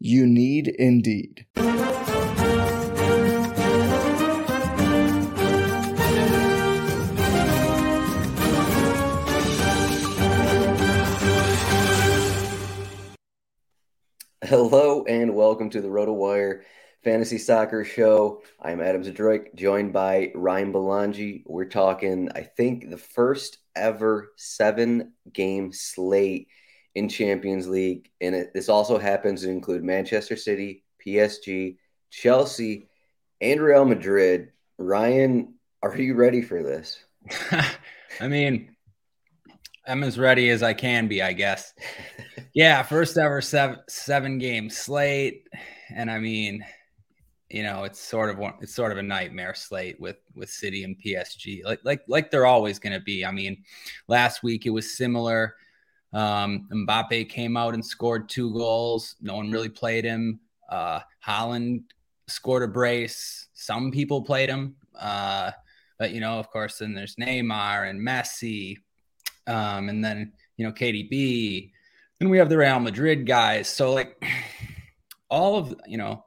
You need Indeed. Hello and welcome to the RotoWire Fantasy Soccer Show. I'm Adam Zadroik, joined by Ryan Belangi. We're talking, I think, the first ever 7-game slate in Champions League, and this also happens to include Manchester City, PSG, Chelsea, and Real Madrid. Ryan, are you ready for this? I mean, I'm as ready as I can be, I guess. Yeah, first ever seven-game slate, and I mean, you know, it's sort of a nightmare slate with City and PSG, like they're always going to be. I mean, last week it was similar. Mbappé came out and scored 2 goals. No one really played him. Haaland scored a brace. Some people played him. But, you know, of course, then there's Neymar and Messi. And then, you know, KDB. Then we have the Real Madrid guys. So, like, all of, you know,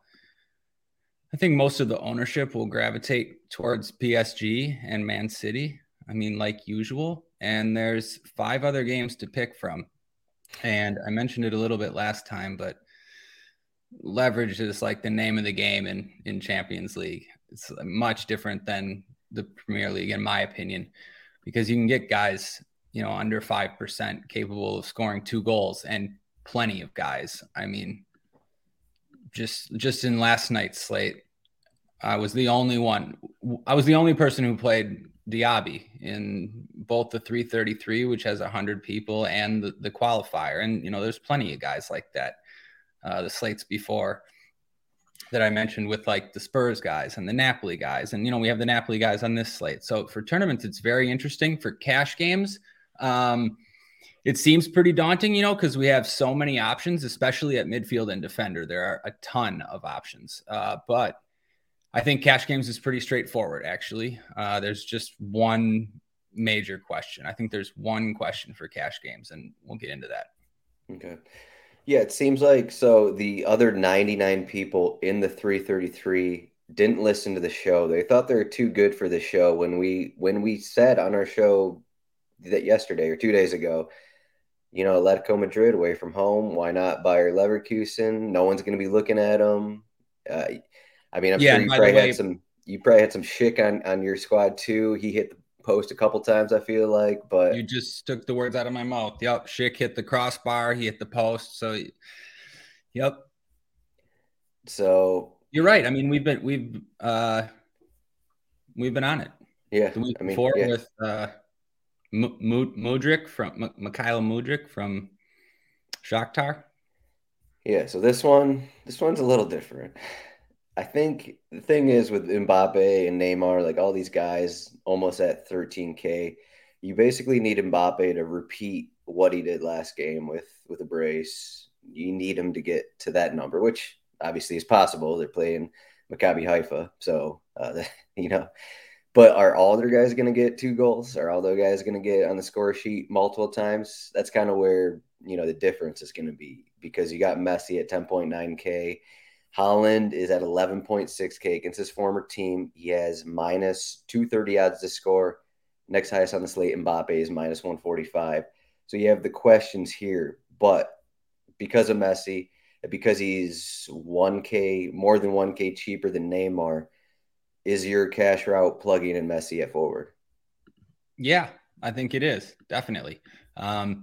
I think most of the ownership will gravitate towards PSG and Man City. I mean, like usual. And there's 5 other games to pick from. And I mentioned it a little bit last time, but leverage is like the name of the game in Champions League. It's much different than the Premier League, in my opinion, because you can get guys, you know, under 5% capable of scoring 2 goals, and plenty of guys. I mean, just in last night's slate, I was the only person who played Diaby in both the 333, which has 100 people, and the qualifier. And, you know, there's plenty of guys like that. The slates before that I mentioned with, like, the Spurs guys and the Napoli guys. And, you know, we have the Napoli guys on this slate. So for tournaments, it's very interesting. For cash games, it seems pretty daunting, you know, because we have so many options, especially at midfield and defender. There are a ton of options. But I think cash games is pretty straightforward, actually. There's just one major question. I think there's one question for cash games, and we'll get into that. Okay. Yeah, it seems like so the other 99 people in the 333 didn't listen to the show. They thought they were too good for the show when we said on our show that yesterday or 2 days ago, you know, Atletico Madrid away from home. Why not Bayer Leverkusen? No one's going to be looking at them. I'm sure you probably had some shit on your squad too. He hit the post a couple times, I feel like, but you just took the words out of my mouth. Yep. Schick hit the crossbar. He hit the post. So, yep. So you're right. I mean, we've been on it. Yeah. The week before with Mikhail Mudryk from Shakhtar. Yeah. So this one's a little different. I think the thing is with Mbappe and Neymar, like all these guys almost at 13K, you basically need Mbappe to repeat what he did last game with a brace. You need him to get to that number, which obviously is possible. They're playing Maccabi Haifa. So, you know, but are all their guys going to get 2 goals? Are all their guys going to get on the score sheet multiple times? That's kind of where, you know, the difference is going to be, because you got Messi at 10.9K. Haaland is at 11.6K against his former team. He has minus 230 odds to score. Next highest on the slate, Mbappe, is minus 145. So you have the questions here. But because of Messi, because he's 1K, more than 1K cheaper than Neymar, is your cash route plugging in Messi at forward? Yeah, I think it is, definitely. Like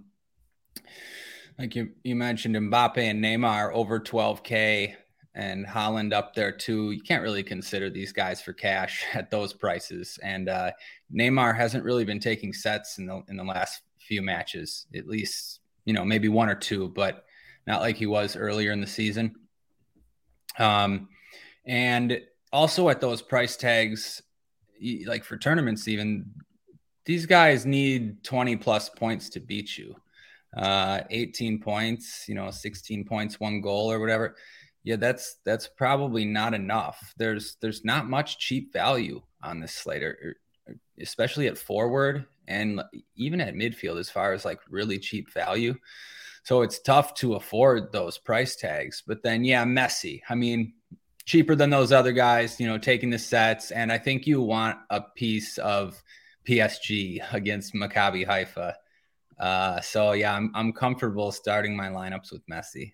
you mentioned, Mbappe and Neymar over 12K and Haaland up there too. You can't really consider these guys for cash at those prices. And Neymar hasn't really been taking sets in the last few matches, at least, maybe one or two, but not like he was earlier in the season. And also at those price tags, like for tournaments even, these guys need 20 plus points to beat you. 18 points, 16 points, one goal or whatever. Yeah, that's probably not enough. There's not much cheap value on this slate, especially at forward and even at midfield as far as like really cheap value. So it's tough to afford those price tags. But then, yeah, Messi. I mean, cheaper than those other guys, taking the sets. And I think you want a piece of PSG against Maccabi Haifa. So yeah, I'm comfortable starting my lineups with Messi.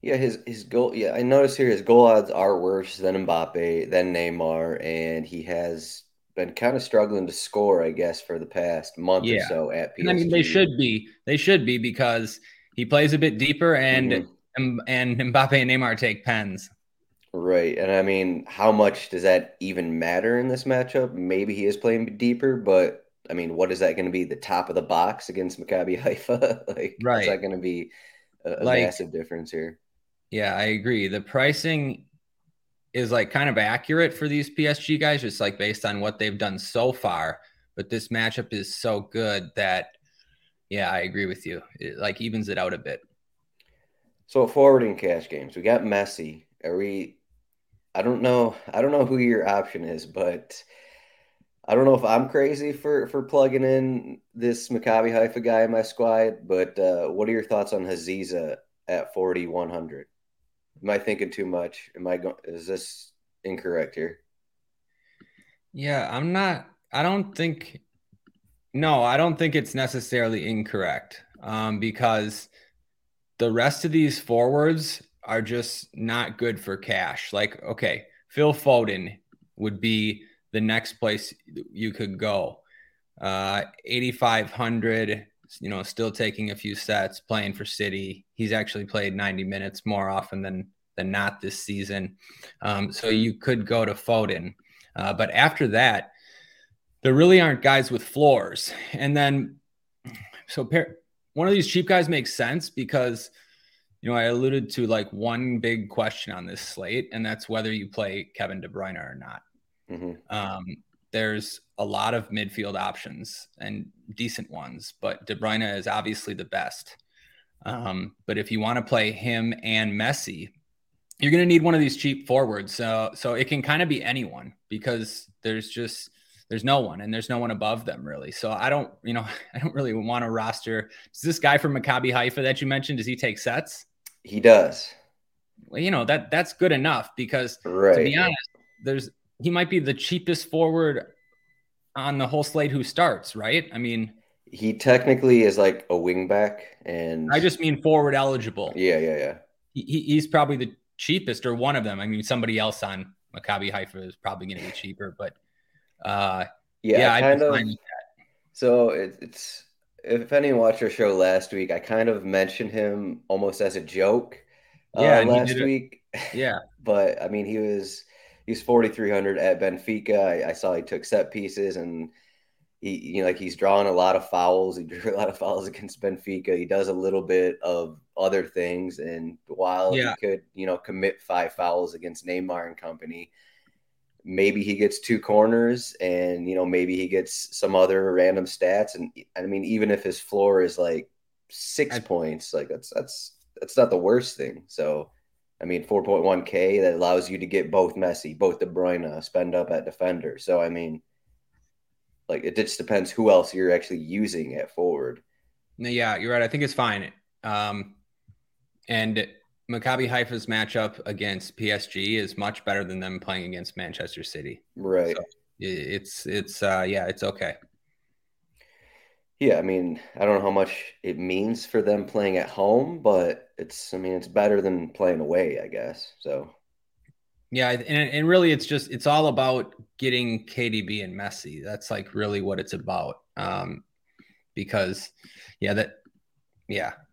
Yeah, his goal. Yeah, I noticed here his goal odds are worse than Mbappe, than Neymar, and he has been kind of struggling to score, I guess, for the past month or so at PSG. And I mean, they should be because he plays a bit deeper, and Mbappe and Neymar take pens. Right, and I mean, how much does that even matter in this matchup? Maybe he is playing deeper, but. I mean, what is that going to be? The top of the box against Maccabi Haifa? Is that going to be a massive difference here? Yeah, I agree. The pricing is kind of accurate for these PSG guys, just based on what they've done so far. But this matchup is so good that, yeah, I agree with you. It evens it out a bit. So forward in cash games, we got Messi. I don't know who your option is, but. I don't know if I'm crazy for plugging in this Maccabi Haifa guy in my squad, but what are your thoughts on Haziza at 4,100? Am I thinking too much? Is this incorrect here? Yeah, I'm not. I don't think it's necessarily incorrect because the rest of these forwards are just not good for cash. Phil Foden would be. The next place you could go, 8,500, still taking a few sets, playing for City. He's actually played 90 minutes more often than not this season. So you could go to Foden. But after that, there really aren't guys with floors. And then, one of these cheap guys makes sense because, I alluded to one big question on this slate, and that's whether you play Kevin De Bruyne or not. Mm-hmm. There's a lot of midfield options and decent ones, but De Bruyne is obviously the best. But if you want to play him and Messi, you're going to need one of these cheap forwards. So it can kind of be anyone because there's no one and there's no one above them really. So I don't really want to roster. Is this guy from Maccabi Haifa that you mentioned? Does he take sets? He does. Well, that's good enough because to be honest, he might be the cheapest forward on the whole slate who starts, right? I mean, he technically is a wing back, and I just mean forward eligible. Yeah. He's probably the cheapest or one of them. I mean, somebody else on Maccabi Haifa is probably going to be cheaper, but I kind of. That. So it's if anyone watched our show last week, I kind of mentioned him almost as a joke. Last week. Yeah, but I mean, He's 4,300 at Benfica. I saw he took set pieces, and he he's drawing a lot of fouls. He drew a lot of fouls against Benfica. He does a little bit of other things, and while he could commit 5 fouls against Neymar and company, maybe he gets 2 corners, and maybe he gets some other random stats. And I mean, even if his floor is 6 points, that's not the worst thing. So. I mean, 4.1K, that allows you to get both Messi, both De Bruyne, spend up at defender. So, I mean, it just depends who else you're actually using at forward. Yeah, you're right. I think it's fine. And Maccabi Haifa's matchup against PSG is much better than them playing against Manchester City. Right. So it's okay. Yeah, I mean, I don't know how much it means for them playing at home, but it's, I mean, it's better than playing away, I guess. So, yeah. And really it's just, it's all about getting KDB and Messi. That's like really what it's about. Because I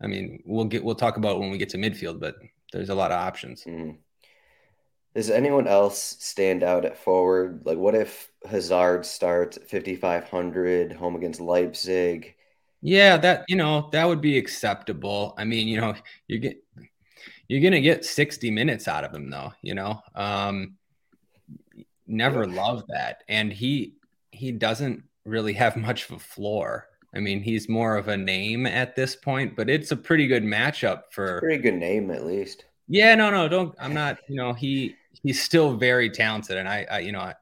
mean, we'll talk about when we get to midfield, but there's a lot of options. Mm. Does anyone else stand out at forward? Like, what if Hazard starts at 5,500 home against Leipzig? Yeah, that would be acceptable. I mean, you're going to get 60 minutes out of him though, never love that. And he doesn't really have much of a floor. I mean, he's more of a name at this point, but it's a pretty good matchup for a pretty good name at least. Yeah, I'm not, he's still very talented, and I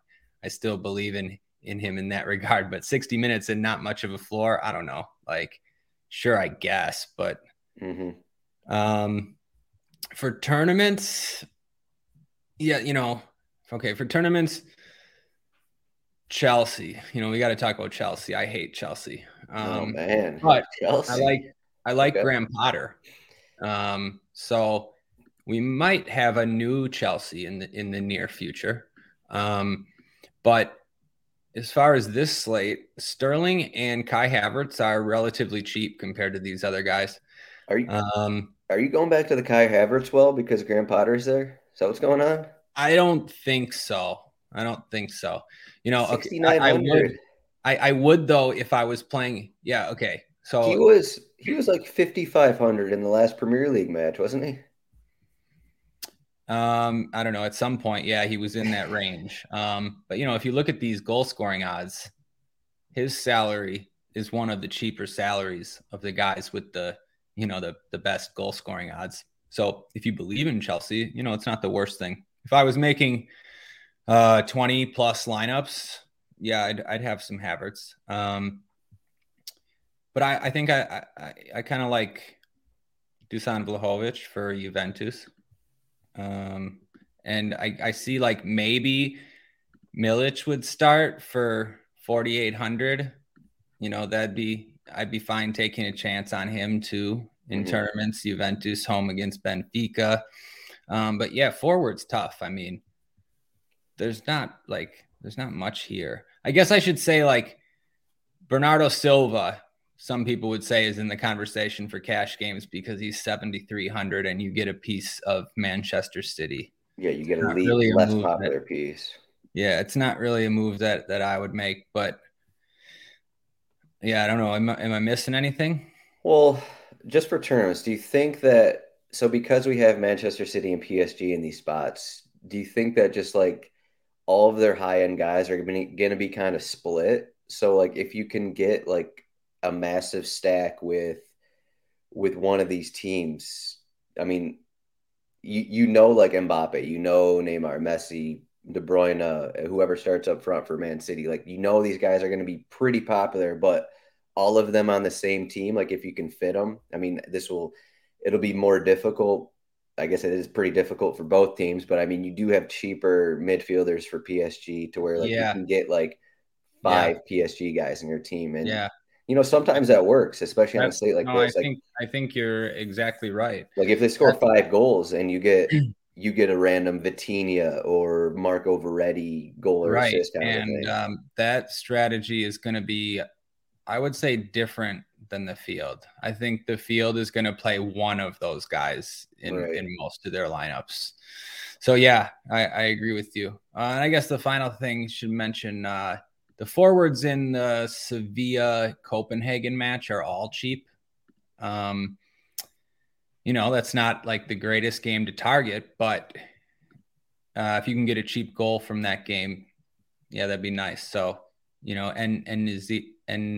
still believe in him in that regard, but 60 minutes and not much of a floor, I don't know. Like, sure, I guess, but for tournaments, for tournaments, Chelsea, we got to talk about Chelsea. I hate Chelsea. But Chelsea. I like okay. Graham Potter. So we might have a new Chelsea in the near future. But as far as this slate, Sterling and Kai Havertz are relatively cheap compared to these other guys. Are you going back to the Kai Havertz well because Graham Potter's there? Is that what's going on? I don't think so. 6,900. I would though if I was playing. Yeah, okay. So he was like 5,500 in the last Premier League match, wasn't he? I don't know. At some point, yeah, he was in that range. But if you look at these goal scoring odds, his salary is one of the cheaper salaries of the guys with the best goal scoring odds. So if you believe in Chelsea, it's not the worst thing. If I was making 20 plus lineups, yeah, I'd have some Havertz. But I think I kind of like Dusan Vlahovic for Juventus. And I see like maybe Milic would start for 4,800. I'd be fine taking a chance on him too in tournaments. Juventus home against Benfica. But yeah, forward's tough. I mean, there's not much here. I guess I should say like Bernardo Silva, some people would say, is in the conversation for cash games because he's 7,300 and you get a piece of Manchester City. Yeah, you get a less popular piece. Yeah, it's not really a move that I would make, but yeah, I don't know. Am I missing anything? Well, just for tournaments, do you think that because we have Manchester City and PSG in these spots, do you think that just like all of their high-end guys are going to be kind of split? So, like, if you can get, like, a massive stack with one of these teams, I mean, like, Mbappé, Neymar, Messi, De Bruyne, whoever starts up front for Man City, like, these guys are going to be pretty popular, but all of them on the same team, like, if you can fit them, I mean, it'll be more difficult. I guess it is pretty difficult for both teams, but I mean, you do have cheaper midfielders for PSG to where like you can get like five PSG guys in your team. And sometimes that works, especially on a slate like this. I think you're exactly right. Like if they score five goals and you get a random Vitinha or Marco Verratti goal or assist. And that strategy is going to be, I would say, different than the field. I think the field is going to play one of those guys in most of their lineups. So yeah, I agree with you. And I guess the final thing should mention, the forwards in the Sevilla Copenhagen match are all cheap. That's not like the greatest game to target, but if you can get a cheap goal from that game, yeah, that'd be nice. So, and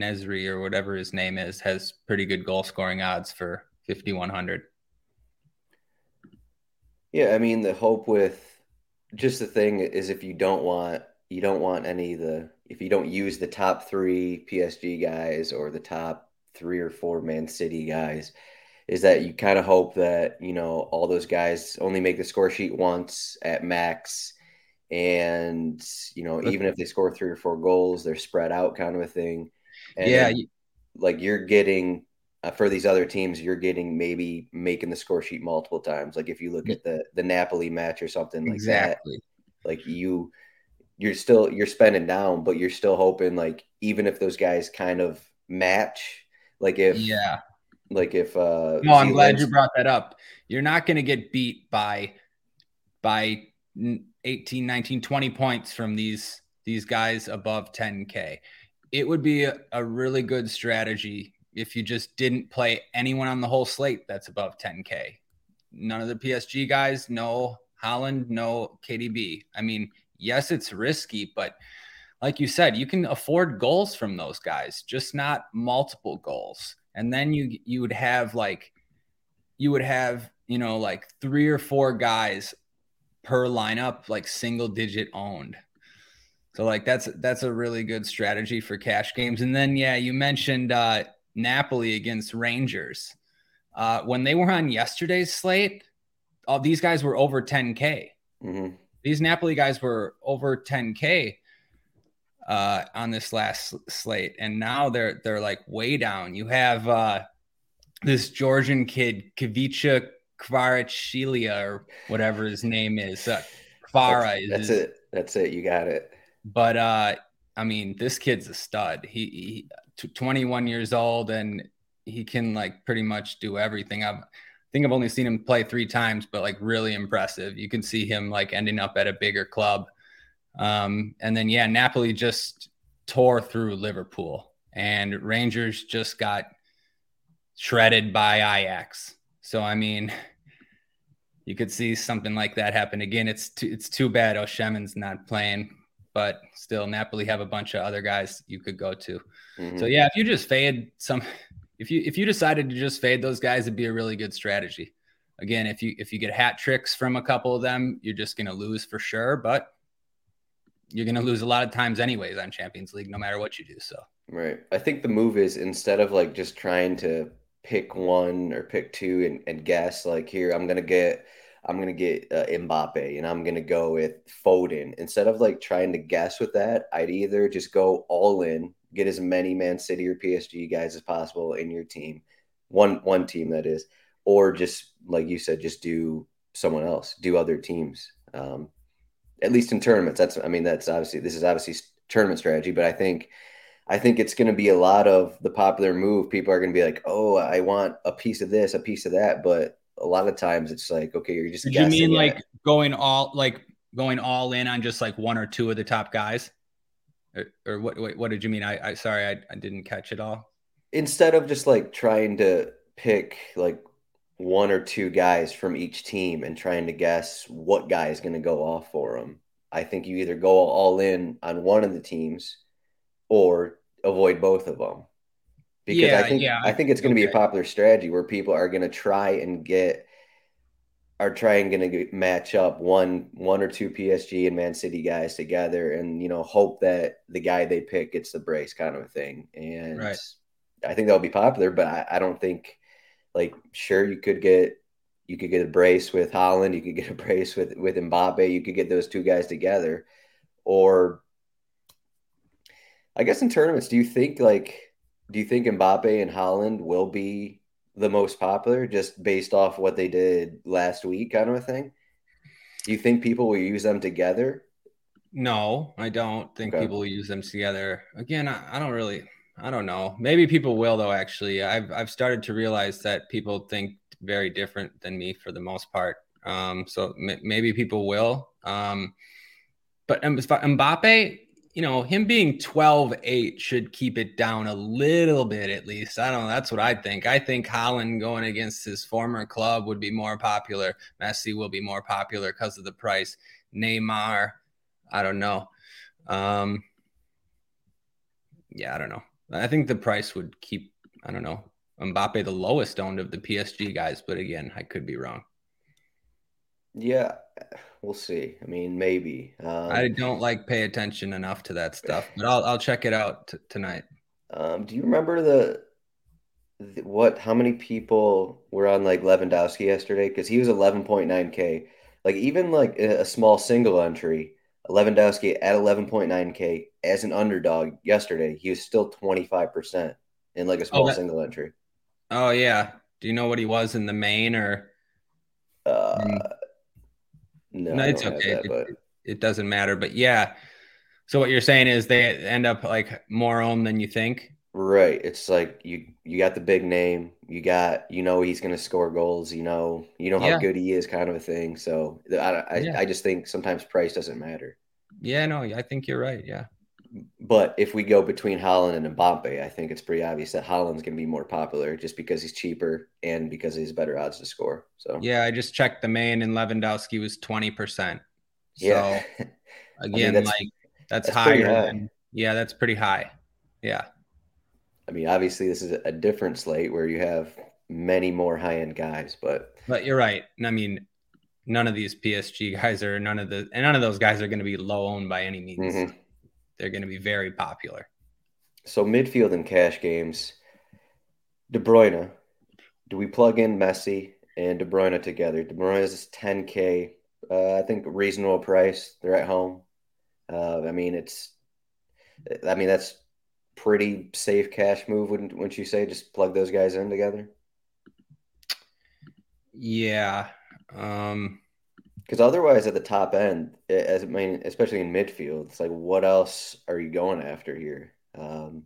Nesri or whatever his name is has pretty good goal scoring odds for 5,100. Yeah. I mean, the hope with just the thing is if you don't want any of the, if you don't use the top three PSG guys or the top three or four Man City guys, is that you kind of hope that, all those guys only make the score sheet once at max. And, even if they score three or four goals, they're spread out kind of a thing. And like you're getting for these other teams, you're getting maybe making the score sheet multiple times. Like if you look at the Napoli match or something like that, like you're still spending down, but you're still hoping, like, even if those guys kind of match, like if, no, I'm glad you brought that up. You're not going to get beat by 18, 19, 20 points from these guys above 10K. It would be a really good strategy if you just didn't play anyone on the whole slate that's above 10K. None of the PSG guys, no Haaland, no KDB. I mean, yes, it's risky, but like you said, you can afford goals from those guys, just not multiple goals. And then you would have three or four guys per lineup, like single digit owned. So like, that's a really good strategy for cash games. And then, you mentioned Napoli against Rangers. When they were on yesterday's slate, all these guys were over 10K. Mm-hmm. These Napoli guys were over 10K on this last slate. And now they're like way down. You have this Georgian kid, Kvicha Kvaratskhelia or whatever his name is. Kvara. That's it. You got it. But I mean, this kid's a stud. He 21 years old, and he can like pretty much do everything. I think I've only seen him play 3 times, but like really impressive. You can see him like ending up at a bigger club. And then Napoli just tore through Liverpool, and Rangers just got shredded by Ajax. So I mean, you could see something like that happen again. It's too bad Oshiman's not playing. But still, Napoli have a bunch of other guys you could go to. Mm-hmm. So if you just fade some, if you decided to just fade those guys, it'd be a really good strategy. Again, if you get hat tricks from a couple of them, you're just gonna lose for sure. But you're gonna lose a lot of times anyways on Champions League, no matter what you do. So right, I think the move is, instead of like just trying to pick one or pick two and guess, like, here I'm going to get Mbappé and I'm going to go with Foden. Instead of like trying to guess with that, I'd either just go all in, get as many Man City or PSG guys as possible in your team, one team that is, or just like you said, just do someone else, do other teams, at least in tournaments. This is obviously tournament strategy, but I think it's going to be a lot of the popular move. People are going to be like, oh, I want a piece of this, a piece of that, but a lot of times it's like, okay, you're just guessing. You mean like going all in on just like one or two of the top guys, or what did you mean? I didn't catch it all. Instead of just like trying to pick like one or two guys from each team and trying to guess what guy is going to go off for them, I think you either go all in on one of the teams or avoid both of them. Because I think it's going to be a popular strategy where people are going to try and match up one or two PSG and Man City guys together, and hope that the guy they pick gets the brace, kind of a thing. And right. I think that'll be popular, but I don't think, like, sure, you could get a brace with Haaland, you could get a brace with Mbappe, you could get those two guys together, or I guess in tournaments, do you think Mbappe and Haaland will be the most popular just based off what they did last week, kind of a thing? Do you think people will use them together? No, I don't think people will use them together. Again, I don't know. Maybe people will, though, actually. I've started to realize that people think very different than me for the most part. So maybe people will. But Mbappe, him being 12-8 should keep it down a little bit, at least. I don't know. That's what I think. I think Haaland going against his former club would be more popular. Messi will be more popular because of the price. Neymar, I don't know. I don't know. I think the price would keep, I don't know, Mbappe the lowest owned of the PSG guys. But again, I could be wrong. Yeah, we'll see. I mean, maybe. I don't pay attention enough to that stuff, but I'll check it out tonight. Do you remember how many people were on like Lewandowski yesterday? Because he was 11.9K. Like even like a small single entry, Lewandowski at 11.9K as an underdog yesterday, he was still 25% in like a small single entry. Oh, yeah. Do you know what he was in the main or? No, it's okay. That, but... it doesn't matter. But yeah. So what you're saying is they end up like more owned than you think. Right. It's like you got the big name. You got, he's going to score goals. You know how good he is, kind of a thing. So I just think sometimes price doesn't matter. Yeah, no, I think you're right. Yeah. But if we go between Haaland and Mbappe, I think it's pretty obvious that Haaland's going to be more popular just because he's cheaper and because he's better odds to score. So yeah, I just checked the main and Lewandowski was 20%. So yeah. Again, I mean, that's higher. High. Yeah, that's pretty high. Yeah. I mean, obviously this is a different slate where you have many more high-end guys, but you're right. And I mean, none of these PSG guys are none of those guys are going to be low owned by any means. Mm-hmm. They're going to be very popular. So midfield and cash games, De Bruyne. Do we plug in Messi and De Bruyne together? De Bruyne is $10K. I think reasonable price. They're at home. That's pretty safe cash move. Wouldn't you say? Just plug those guys in together. Yeah. Because otherwise, at the top end, especially in midfield, it's like, what else are you going after here?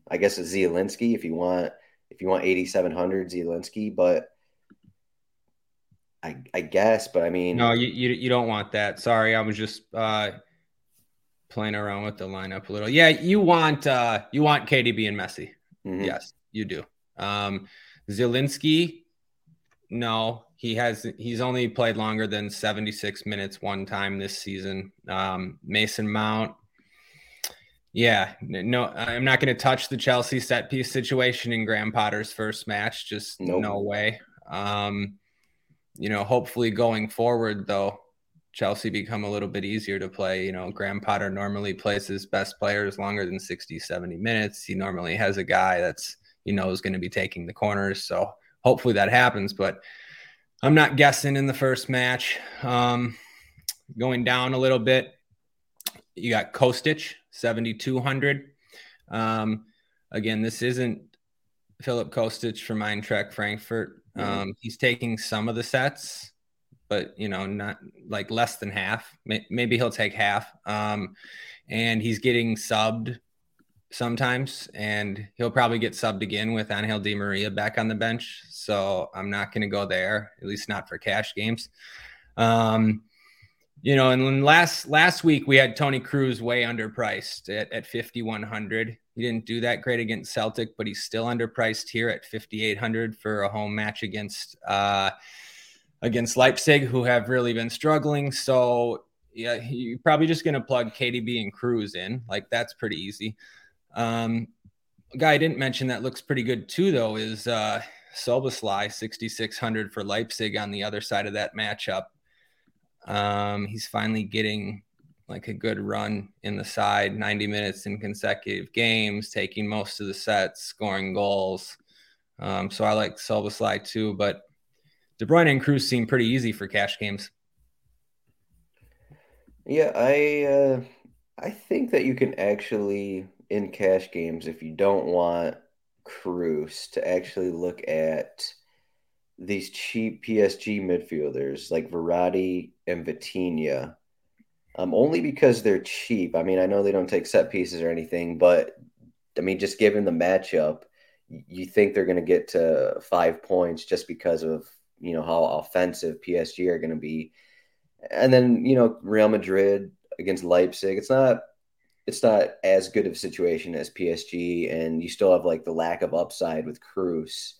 I guess it's Zielinski if you want 8,700 Zielinski, but I guess. But I mean, no, you don't want that. Sorry, I was just playing around with the lineup a little. Yeah, you want KDB and Messi. Mm-hmm. Yes, you do. Zielinski, no. He's only played longer than 76 minutes one time this season. Mason Mount. Yeah, no, I'm not going to touch the Chelsea set piece situation in Graham Potter's first match. Just no way. Hopefully going forward though, Chelsea become a little bit easier to play. Graham Potter normally plays his best players longer than 60, 70 minutes. He normally has a guy that's, is going to be taking the corners. So hopefully that happens, but I'm not guessing in the first match. Going down a little bit, you got Kostic, 7,200. Again, this isn't Philip Kostic from Eintracht Frankfurt. He's taking some of the sets, but, not like less than half. Maybe he'll take half. And he's getting subbed sometimes, and he'll probably get subbed again with Angel Di Maria back on the bench. So I'm not going to go there, at least not for cash games. And last week we had Tony Cruz way underpriced at 5,100. He didn't do that great against Celtic, but he's still underpriced here at 5,800 for a home match against Leipzig, who have really been struggling. So yeah, you're probably just going to plug KDB and Cruz in. Like, that's pretty easy. A guy I didn't mention that looks pretty good too, though, is Szoboszlai, 6,600 for Leipzig on the other side of that matchup. He's finally getting like a good run in the side, 90 minutes in consecutive games, taking most of the sets, scoring goals. So I like Szoboszlai too, but De Bruyne and Cruz seem pretty easy for cash games. Yeah, I think that you can actually, in cash games, if you don't want Cruz, to actually look at these cheap PSG midfielders like Verratti and Vitinha, only because they're cheap. I mean, I know they don't take set pieces or anything, but I mean, just given the matchup, you think they're going to get to 5 points just because of, how offensive PSG are going to be. And then, Real Madrid against Leipzig, it's not as good of a situation as PSG, and you still have like the lack of upside with Cruz.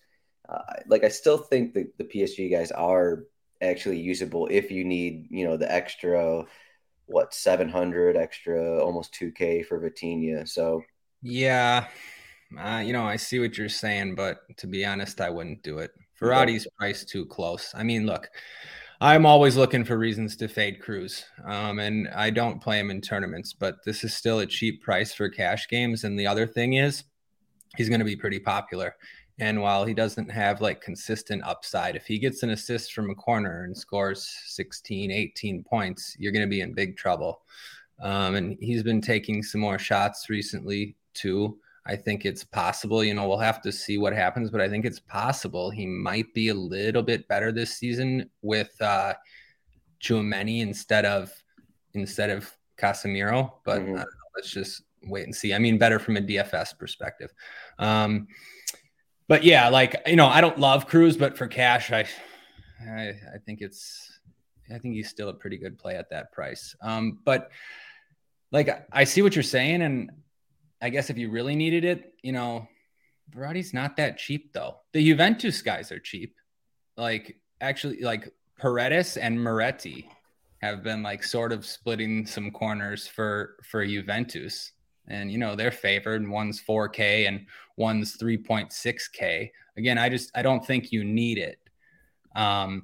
I still think that the PSG guys are actually usable if you need, the extra, 700 extra, almost 2K for Vitinha. So, yeah, I see what you're saying, but to be honest, I wouldn't do it. Ferrati's priced too close. I mean, look, I'm always looking for reasons to fade Cruz, and I don't play him in tournaments, but this is still a cheap price for cash games. And the other thing is he's going to be pretty popular. And while he doesn't have like consistent upside, if he gets an assist from a corner and scores 16, 18 points, you're going to be in big trouble. And he's been taking some more shots recently too. I think it's possible, you know, we'll have to see what happens, but I think it's possible he might be a little bit better this season with Tchouaméni instead of Casemiro, but I don't know, let's just wait and see. I mean, better from a DFS perspective. But yeah, like, you know, I don't love Cruz, but for cash, I think he's still a pretty good play at that price. But like, I see what you're saying. And I guess if you really needed it, you know, Verratti's not that cheap though. The Juventus guys are cheap. Like actually like Paredes and Moretti have been like sort of splitting some corners for Juventus, and, you know, they're favored, and one's 4K and one's 3.6K. Again, I don't think you need it. Would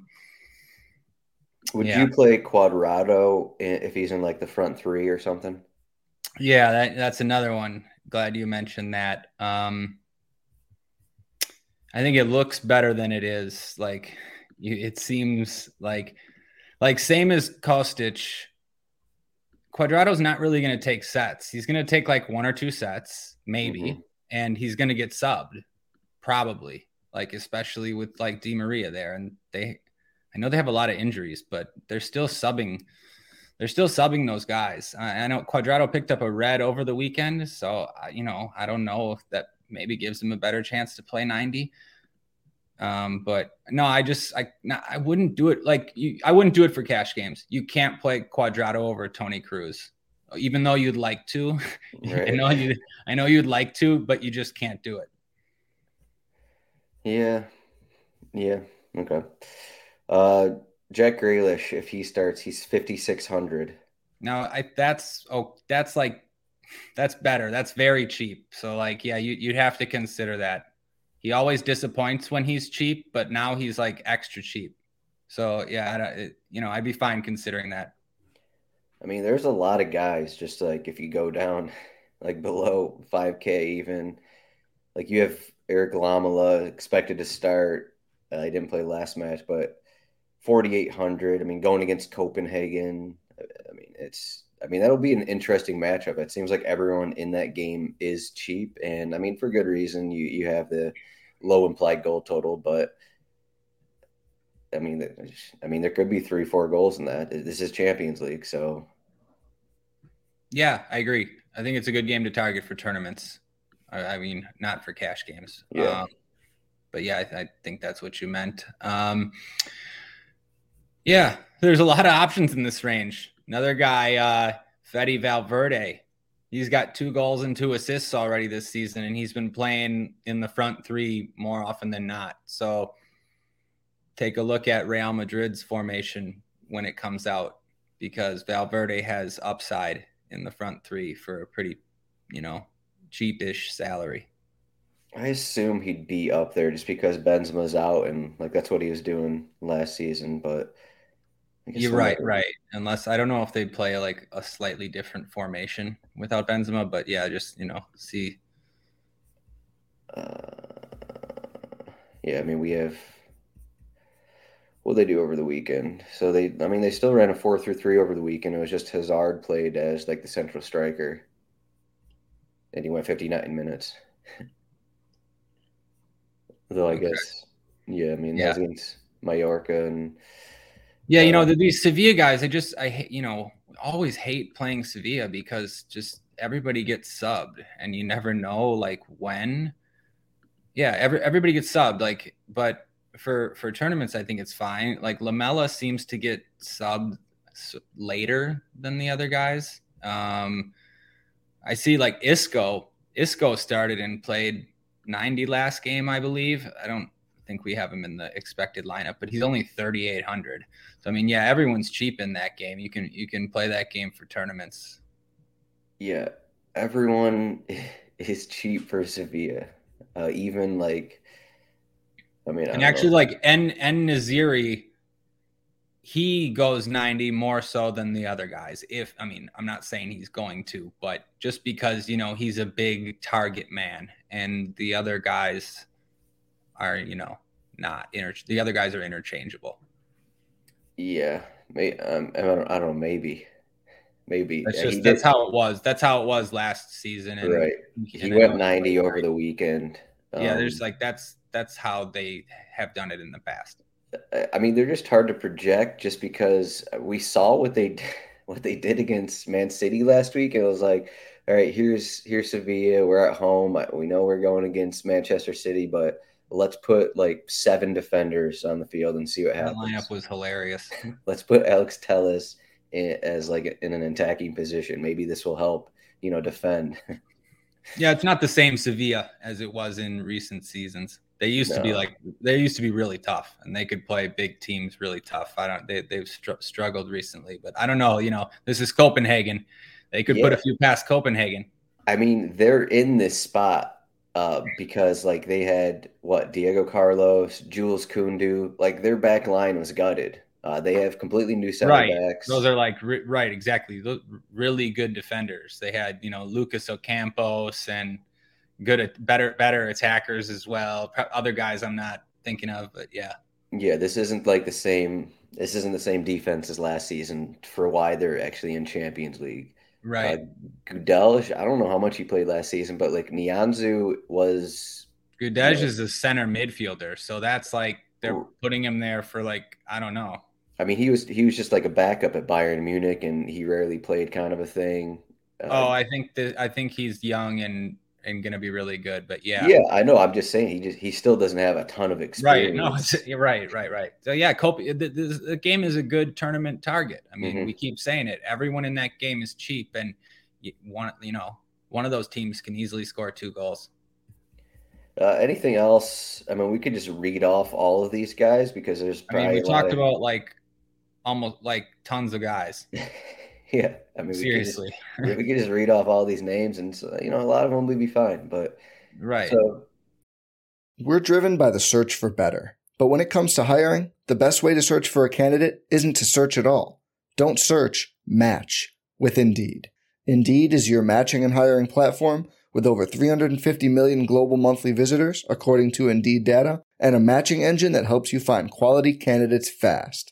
you play Quadrado if he's in like the front three or something? Yeah, that's another one. Glad you mentioned that. I think it looks better than it is. Like it seems like same as Kostic, Quadrado's not really going to take sets. He's going to take like one or two sets, maybe, and he's going to get subbed, probably. Like especially with like Di Maria there, and I know they have a lot of injuries, but they're still subbing those guys. I know Cuadrado picked up a red over the weekend, so you know, I don't know if that maybe gives him a better chance to play 90. But no, I wouldn't do it. Like I wouldn't do it for cash games. You can't play Cuadrado over Tony Cruz, even though you'd like to. Right. I know you'd like to, but you just can't do it. Yeah. Okay. Jack Grealish, if he starts, he's 5,600. Now that's better. That's very cheap. So like, yeah, you'd have to consider that. He always disappoints when he's cheap, but now he's like extra cheap. So yeah, I'd be fine considering that. I mean, there's a lot of guys just like, if you go down like below 5K, even like you have Eric Lamela expected to start. He didn't play last match, but 4,800. I mean, going against Copenhagen. I mean, that'll be an interesting matchup. It seems like everyone in that game is cheap, and I mean, for good reason. You have the low implied goal total, but I mean, there could be 3-4 goals in that. This is Champions League, so yeah, I agree. I think it's a good game to target for tournaments. I mean, not for cash games. Yeah. But yeah, I think that's what you meant. Yeah, there's a lot of options in this range. Another guy, Fede Valverde, he's got 2 goals and 2 assists already this season, and he's been playing in the front three more often than not. So take a look at Real Madrid's formation when it comes out, because Valverde has upside in the front three for a pretty, you know, cheapish salary. I assume he'd be up there just because Benzema's out, and like that's what he was doing last season. But you're right. Unless, I don't know if they play like a slightly different formation without Benzema, but yeah, just, you know, see. Yeah, I mean, we have what they do over the weekend. So they still ran a 4-3-3 over the weekend. It was just Hazard played as like the central striker. And he went 59 minutes. Though I guess, yeah, I mean, that's against Mallorca. And yeah, you know, these Sevilla guys, I always hate playing Sevilla because just everybody gets subbed and you never know, like, when. Yeah, everybody gets subbed. Like, but for tournaments, I think it's fine. Like, Lamela seems to get subbed later than the other guys. I see like Isco started and played 90 last game, I believe. I don't think we have him in the expected lineup, but he's only 3,800. So, I mean, yeah, everyone's cheap in that game. You can play that game for tournaments. Yeah, everyone is cheap for Sevilla. Even like, I mean, and I actually know. Like N-Naziri, he goes 90 more so than the other guys. If, I mean, I'm not saying he's going to, but just because, you know, he's a big target man and the other guys are, you know, the other guys are interchangeable. Yeah. I don't know. Maybe maybe. That's how it was last season. And, right. He went 90 over the weekend. That's how they have done it in the past. I mean, they're just hard to project just because we saw what they did against Man City last week. It was like, all right, here's Sevilla. We're at home. We know we're going against Manchester City, but let's put like 7 defenders on the field and see what happens. The lineup was hilarious. Let's put Alex Telles as like in an attacking position. Maybe this will help, defend. Yeah, it's not the same Sevilla as it was in recent seasons. They used to be really tough, and they could play big teams really tough. They've struggled recently, but I don't know. This is Copenhagen. They could put a few past Copenhagen. I mean, they're in this spot because like they had Diego Carlos, Jules Koundou. Like their back line was gutted. They have completely new center backs. Those are right, exactly. Those really good defenders. They had Lucas Ocampos and better attackers as well. Other guys I'm not thinking of, but yeah. Yeah, this isn't the same defense as last season for why they're actually in Champions League. Right. Gudelj, I don't know how much he played last season, but like Nianzu was. Gudelj is a center midfielder, so that's like they're putting him there for like I don't know. I mean, he was just like a backup at Bayern Munich, and he rarely played, kind of a thing. I think he's young and going to be really good, but yeah. Yeah, I know. I'm just saying he still doesn't have a ton of experience. Right, no, right. So yeah, the game is a good tournament target. I mean, we keep saying it. Everyone in that game is cheap, and one of those teams can easily score 2 goals. Anything else? I mean, we could just read off all of these guys because there's probably we talked about almost like tons of guys. Yeah, I mean, seriously, we could just read off all these names, and a lot of them would be fine. But right, so we're driven by the search for better. But when it comes to hiring, the best way to search for a candidate isn't to search at all. Don't search. Match with Indeed. Indeed is your matching and hiring platform with over 350 million global monthly visitors, according to Indeed data, and a matching engine that helps you find quality candidates fast.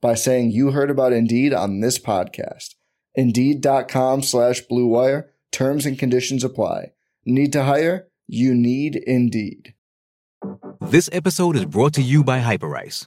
by saying you heard about Indeed on this podcast. Indeed.com/BlueWire. Terms and conditions apply. Need to hire? You need Indeed. This episode is brought to you by Hyperice,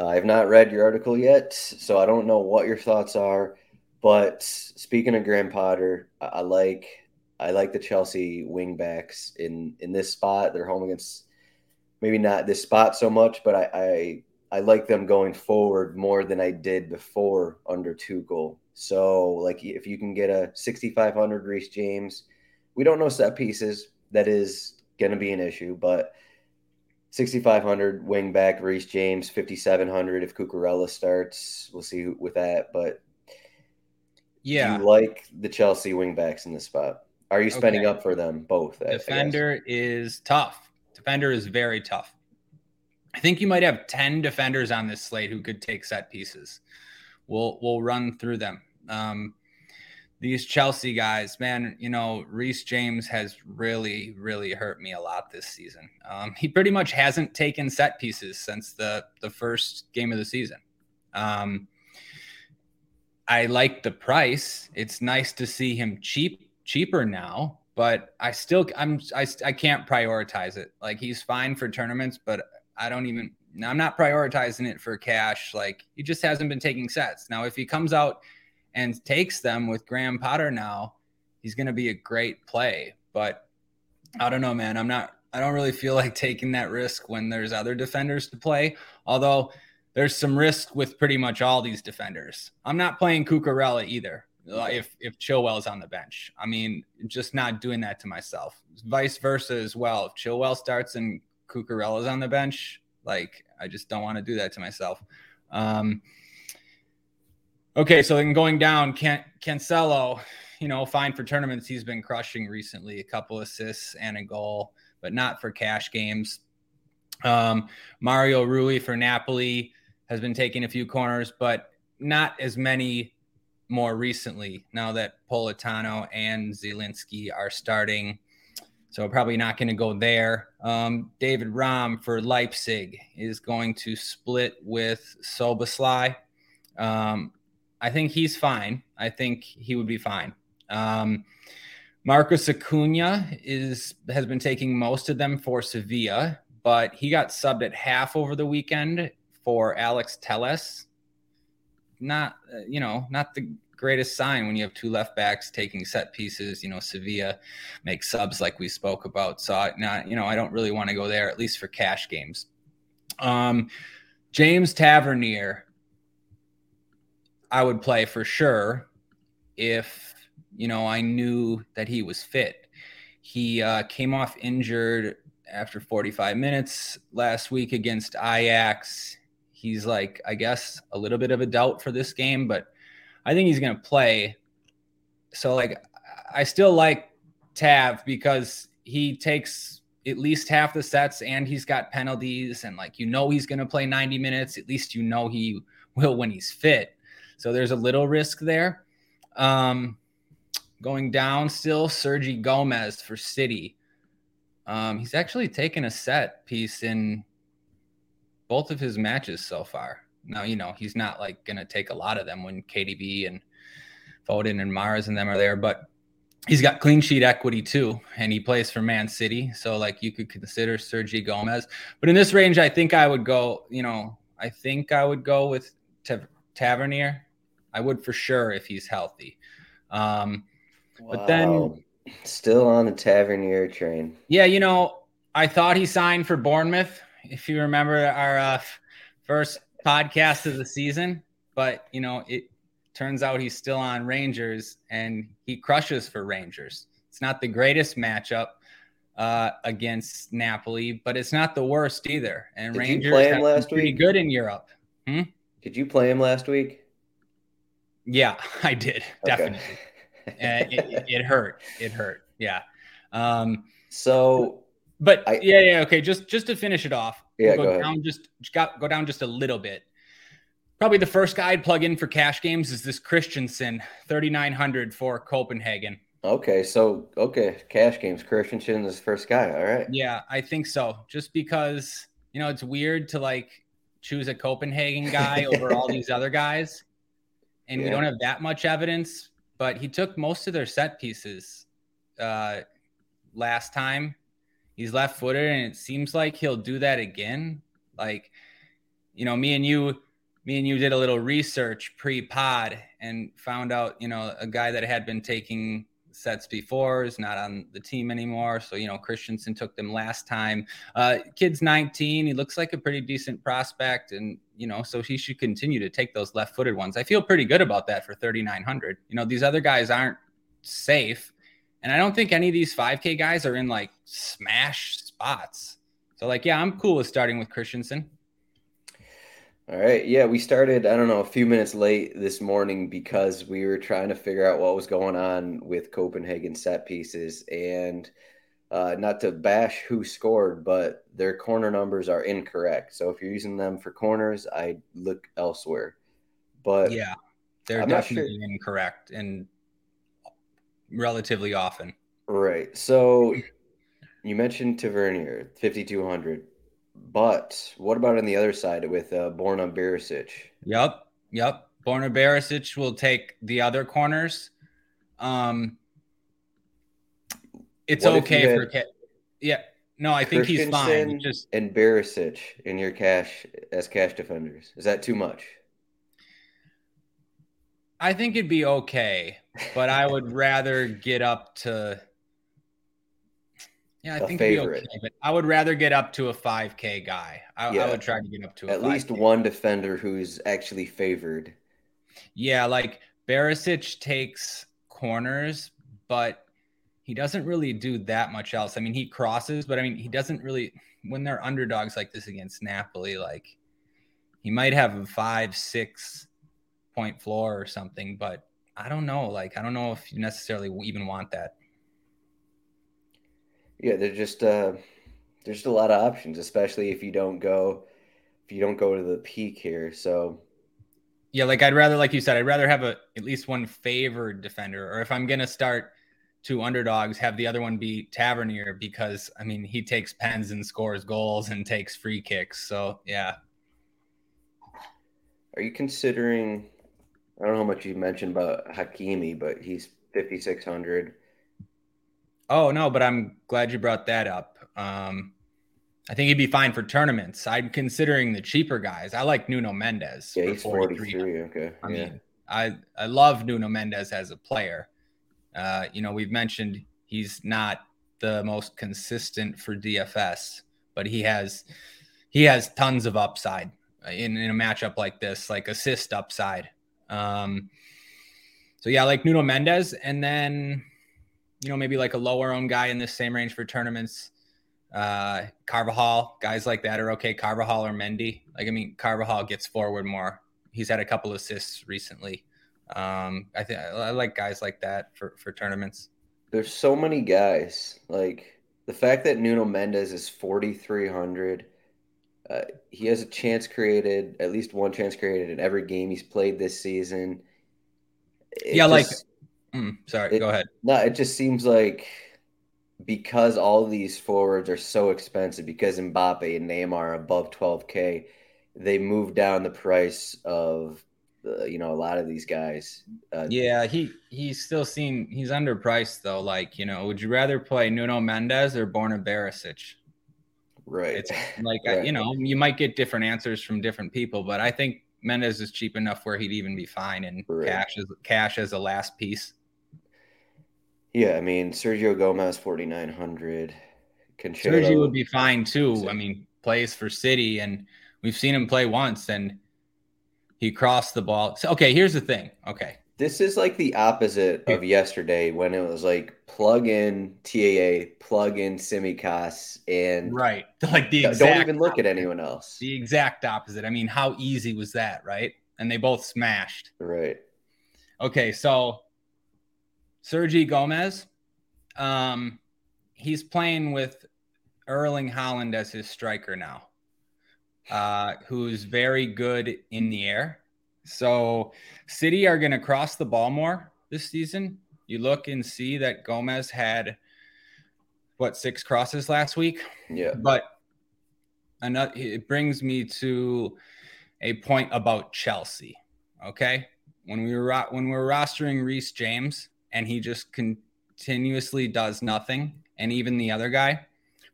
I've not read your article yet, so I don't know what your thoughts are. But speaking of Graham Potter, I like the Chelsea wing backs in this spot. They're home against maybe not this spot so much, but I like them going forward more than I did before under Tuchel. So, if you can get a 6,500 Reese James, we don't know set pieces. That is going to be an issue, but 6,500 wing back Reese James, 5,700 if Cucurella starts. We'll see with that. But yeah, you like the Chelsea wing backs in this spot. Are you spending up for them both? Defender is tough. Defender is very tough. I think you might have 10 defenders on this slate who could take set pieces. We'll run through them. These Chelsea guys, man, Reese James has really, really hurt me a lot this season. He pretty much hasn't taken set pieces since the first game of the season. I like the price. It's nice to see him cheaper now, but I can't prioritize it. Like, he's fine for tournaments, but I'm not prioritizing it for cash. Like, he just hasn't been taking sets. Now, if he comes out and takes them with Graham Potter now, he's going to be a great play. But I don't know, man. I don't really feel like taking that risk when there's other defenders to play. Although there's some risk with pretty much all these defenders. I'm not playing Cucurella either. If Chilwell's on the bench, I mean, just not doing that to myself. Vice versa as well. If Chilwell starts and Cucurella's on the bench, like, I just don't want to do that to myself. Okay, so then going down, Cancelo, you know, fine for tournaments. He's been crushing recently, a couple assists and a goal, but not for cash games. Mario Rui for Napoli has been taking a few corners, but not as many more recently now that Politano and Zielinski are starting. So probably not going to go there. David Rahm for Leipzig is going to split with Szoboszlai. I think he's fine. I think he would be fine. Marcus Acuna has been taking most of them for Sevilla, but he got subbed at half over the weekend for Alex Telles. Not the greatest sign when you have two left backs taking set pieces. You know, Sevilla makes subs like we spoke about. So, I don't really want to go there, at least for cash games. James Tavernier, I would play for sure if, you know, I knew that he was fit. He came off injured after 45 minutes last week against Ajax. He's like, I guess, a little bit of a doubt for this game, but I think he's going to play. So, like, I still like Tav because he takes at least half the sets and he's got penalties and, like, you know, he's going to play 90 minutes. At least you know he will when he's fit. So there's a little risk there. Going down still, Sergi Gomez for City. He's actually taken a set piece in both of his matches so far. Now, you know, he's not like going to take a lot of them when KDB and Foden and Mars and them are there, but he's got clean sheet equity too. And he plays for Man City. So, like, you could consider Sergi Gomez, but in this range, I think I would go, you know, with Tavernier. I would for sure if he's healthy. But then still on the Tavernier train. Yeah. You know, I thought he signed for Bournemouth, if you remember our first podcast of the season, but, you know, it turns out he's still on Rangers and he crushes for Rangers. It's not the greatest matchup against Napoli, but it's not the worst either. And Rangers are pretty good in Europe. Did you play him last week? Yeah, I did. Definitely. It hurt. It hurt. Yeah. But okay. Just to finish it off, yeah, we'll go down just a little bit. Probably the first guy I'd plug in for cash games is this Christensen, 3,900 for Copenhagen. Okay, cash games. Christensen is the first guy. All right. Yeah, I think so. Just because, you know, it's weird to, like, choose a Copenhagen guy over all these other guys, and we don't have that much evidence. But he took most of their set pieces last time. He's left-footed, and it seems like he'll do that again. Like, you know, me and you did a little research pre-pod and found out, you know, a guy that had been taking sets before is not on the team anymore. So, you know, Christensen took them last time. Kid's 19. He looks like a pretty decent prospect, and, you know, so he should continue to take those left-footed ones. I feel pretty good about that for 3,900. You know, these other guys aren't safe. And I don't think any of these 5K guys are in, like, smash spots. So, like, yeah, I'm cool with starting with Christensen. All right. Yeah, we started, I don't know, a few minutes late this morning because we were trying to figure out what was going on with Copenhagen set pieces. And not to bash who scored, but their corner numbers are incorrect. So if you're using them for corners, I look elsewhere. But yeah, they're incorrect. And relatively often. Right. So you mentioned Tavernier, 5,200. But what about on the other side with Borna Barisic? Yep. Borna Barisic will take the other corners. It's okay for Kit. Yeah. No, I think he's fine. Just and Barisic in your cash as cash defenders. Is that too much? I think it'd be okay. but I would rather get up to I think it'd be okay, but I would rather get up to a 5K guy. I would try to get up to at least one defender who's actually favored. Yeah, like Barisic takes corners, but he doesn't really do that much else. I mean, he crosses, but I mean, he doesn't really – when they're underdogs like this against Napoli, like he might have a 5-6 point floor or something, but I don't know. Like, I don't know if you necessarily even want that. Yeah, there's just a lot of options, especially if you don't go to the peak here. So yeah, like I'd rather, like you said, I'd rather have at least one favored defender, or if I'm gonna start two underdogs, have the other one be Tavernier, because I mean he takes pens and scores goals and takes free kicks. So yeah. Are you considering? I don't know how much you mentioned about Hakimi, but he's 5,600. Oh, no, but I'm glad you brought that up. I think he'd be fine for tournaments. I'm considering the cheaper guys. I like Nuno Mendes. Yeah, he's 43. Okay. I mean, I love Nuno Mendes as a player. We've mentioned he's not the most consistent for DFS, but he has tons of upside in a matchup like this, like assist upside. I like Nuno Mendes, and then maybe like a lower owned guy in this same range for tournaments. Carvajal, guys like that are okay. Carvajal or Mendy. Like, I mean, Carvajal gets forward more. He's had a couple assists recently. I like guys like that for tournaments. There's so many guys. Like, the fact that Nuno Mendes is 4,300, he has at least one chance created in every game he's played this season. Go ahead. No, it just seems like because all these forwards are so expensive, because Mbappe and Neymar are above 12K, they move down the price of a lot of these guys. He's underpriced though. Like, would you rather play Nuno Mendes or Borna Barisic? Right. It's like right. You might get different answers from different people, but I think Mendes is cheap enough where he'd even be fine in cash as a last piece. Yeah, I mean, Sergio Gomez, 4,900. Sergio would be fine, too. I mean, plays for City, and we've seen him play once, and he crossed the ball. So, okay, here's the thing. Okay. This is like the opposite of yesterday when it was like plug in TAA, plug in Tsimikas, and right. Like the exact don't even look opposite. At anyone else. The exact opposite. I mean, how easy was that, right? And they both smashed. Right. Okay, so Sergi Gomez, he's playing with Erling Haaland as his striker now, who's very good in the air. So City are going to cross the ball more this season. You look and see that Gomez had, 6 crosses last week? Yeah. But it brings me to a point about Chelsea, okay? When we were rostering Reese James and he just continuously does nothing, and even the other guy,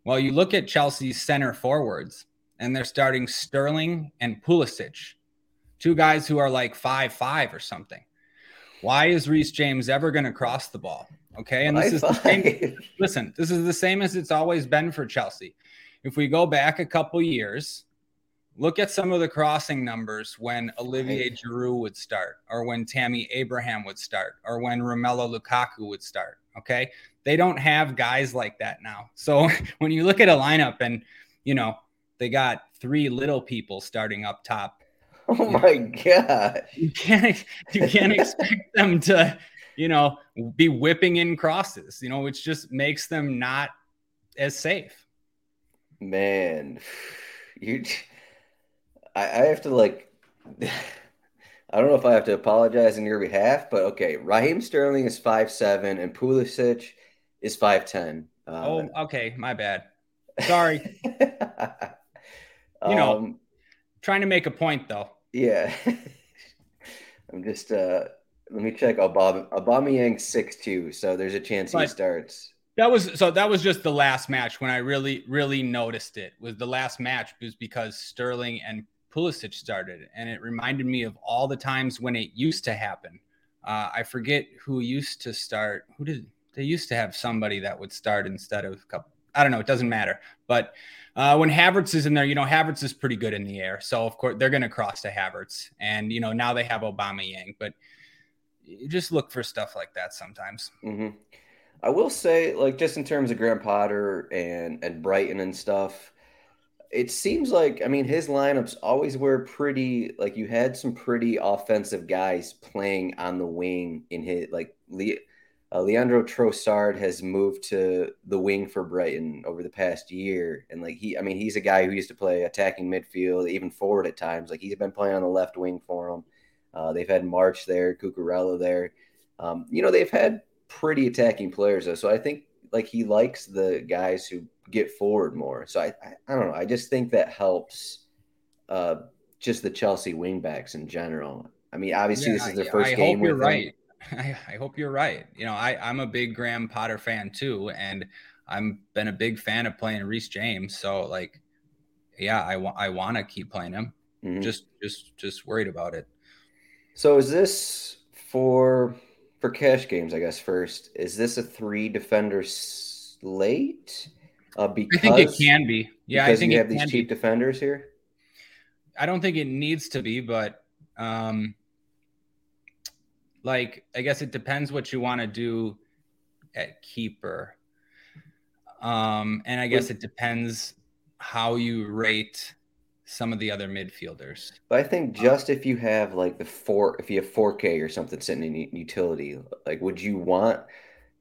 well, you look at Chelsea's center forwards, and they're starting Sterling and Pulisic. Two guys who are like 5'5" or something. Why is Reese James ever going to cross the ball? Okay, and this is the same as it's always been for Chelsea. If we go back a couple years, look at some of the crossing numbers when Olivier Giroud would start, or when Tammy Abraham would start, or when Romelu Lukaku would start. Okay, they don't have guys like that now. So when you look at a lineup and they got 3 little people starting up top. Oh my God! You can't expect them to, be whipping in crosses, which just makes them not as safe. Man, I have to I don't know if I have to apologize on your behalf, but okay, Raheem Sterling is 5'7" and Pulisic is 5'10". Okay, my bad. Sorry. Trying to make a point though. Yeah. I'm just let me check Aubameyang's 6'2", so there's a chance he starts. That was just the last match when I really, really noticed it. Was the last match was because Sterling and Pulisic started, and it reminded me of all the times when it used to happen. I forget who used to start. Who did they used to have somebody that would start instead of Cup? I don't know. It doesn't matter. But when Havertz is in there, you know, Havertz is pretty good in the air. So, of course, they're going to cross to Havertz. And, you know, now they have Aubameyang. But you just look for stuff like that sometimes. Mm-hmm. I will say, like, just in terms of Graham Potter and Brighton and stuff, it seems like, I mean, his lineups always were pretty, like, you had some pretty offensive guys playing on the wing in his, like, Leandro Trossard has moved to the wing for Brighton over the past year. And, like, he, I mean, he's a guy who used to play attacking midfield, even forward at times. Like, he's been playing on the left wing for them. They've had March there, Cucurella there. You know, they've had pretty attacking players, though. So I think, like, he likes the guys who get forward more. So I don't know. I just think that helps just the Chelsea wingbacks in general. I mean, obviously, this is their first game. I hope you're right. I hope you're right. You know, I'm a big Graham Potter fan, too, and I've been a big fan of playing Reese James. So, like, yeah, I want to keep playing him. Mm-hmm. Just worried about it. So is this for cash games, I guess, first, is this a three defender slate? Because I think it can be. Yeah, because I think you have these cheap defenders here. I don't think it needs to be, but like, I guess it depends what you want to do at keeper. And I guess it depends how you rate some of the other midfielders. But I think just if you have like if you have 4K or something sitting in utility, like, would you want?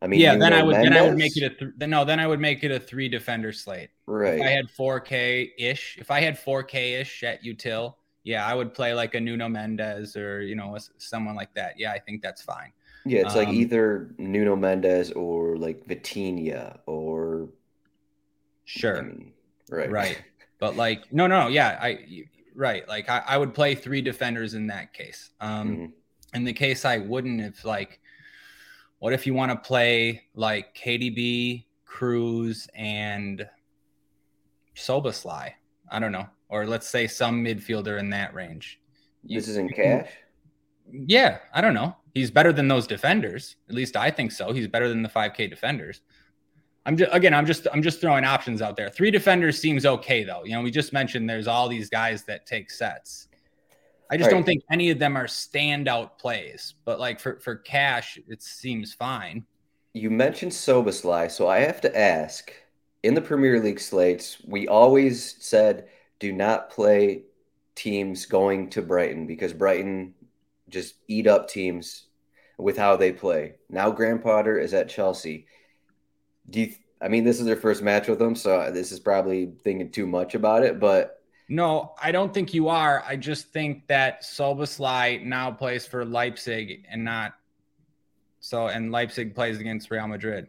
I mean, yeah. Then I would make it a three defender slate. Right. If I had 4K ish. If I had 4K ish at util, yeah, I would play like a Nuno Mendes or, you know, someone like that. Yeah, I think that's fine. Yeah, it's like either Nuno Mendes or like Vitinha or. Sure. I mean, right. But like, no. Yeah. Right. Like I would play three defenders in that case. Mm-hmm. In the case I wouldn't, if like, what if you want to play like KDB, Cruz, and Szoboszlai? I don't know. Or let's say some midfielder in that range. This is in cash? Yeah. I don't know. He's better than those defenders. At least I think so. He's better than the 5K defenders. I'm just throwing options out there. Three defenders seems okay, though. You know, we just mentioned there's all these guys that take sets. I just don't think any of them are standout plays. But, like, for cash, it seems fine. You mentioned Szoboszlai, so I have to ask, in the Premier League slates, we always said do not play teams going to Brighton because Brighton just eat up teams with how they play. Now Graham Potter is at Chelsea. I mean, this is their first match with them, so this is probably thinking too much about it, but. No, I don't think you are. I just think that Szoboszlai now plays for Leipzig and not. So, and Leipzig plays against Real Madrid.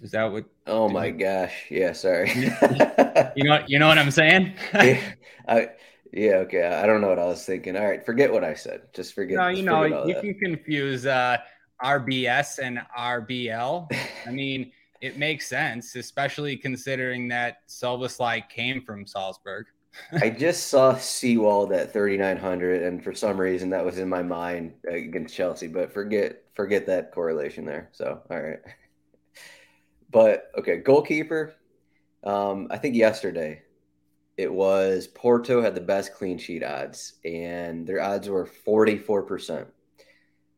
Is that what? Oh my gosh. Yeah. Sorry. You know what I'm saying? Yeah. Okay. I don't know what I was thinking. All right. Forget what I said. Just forget. No, you know, you can confuse, RBS and RBL. I mean, it makes sense, especially considering that Szoboszlai came from Salzburg. I just saw Seawald at 3,900, and for some reason that was in my mind against Chelsea. But forget that correlation there. So, all right. But, okay, goalkeeper, I think yesterday it was Porto had the best clean sheet odds, and their odds were 44%.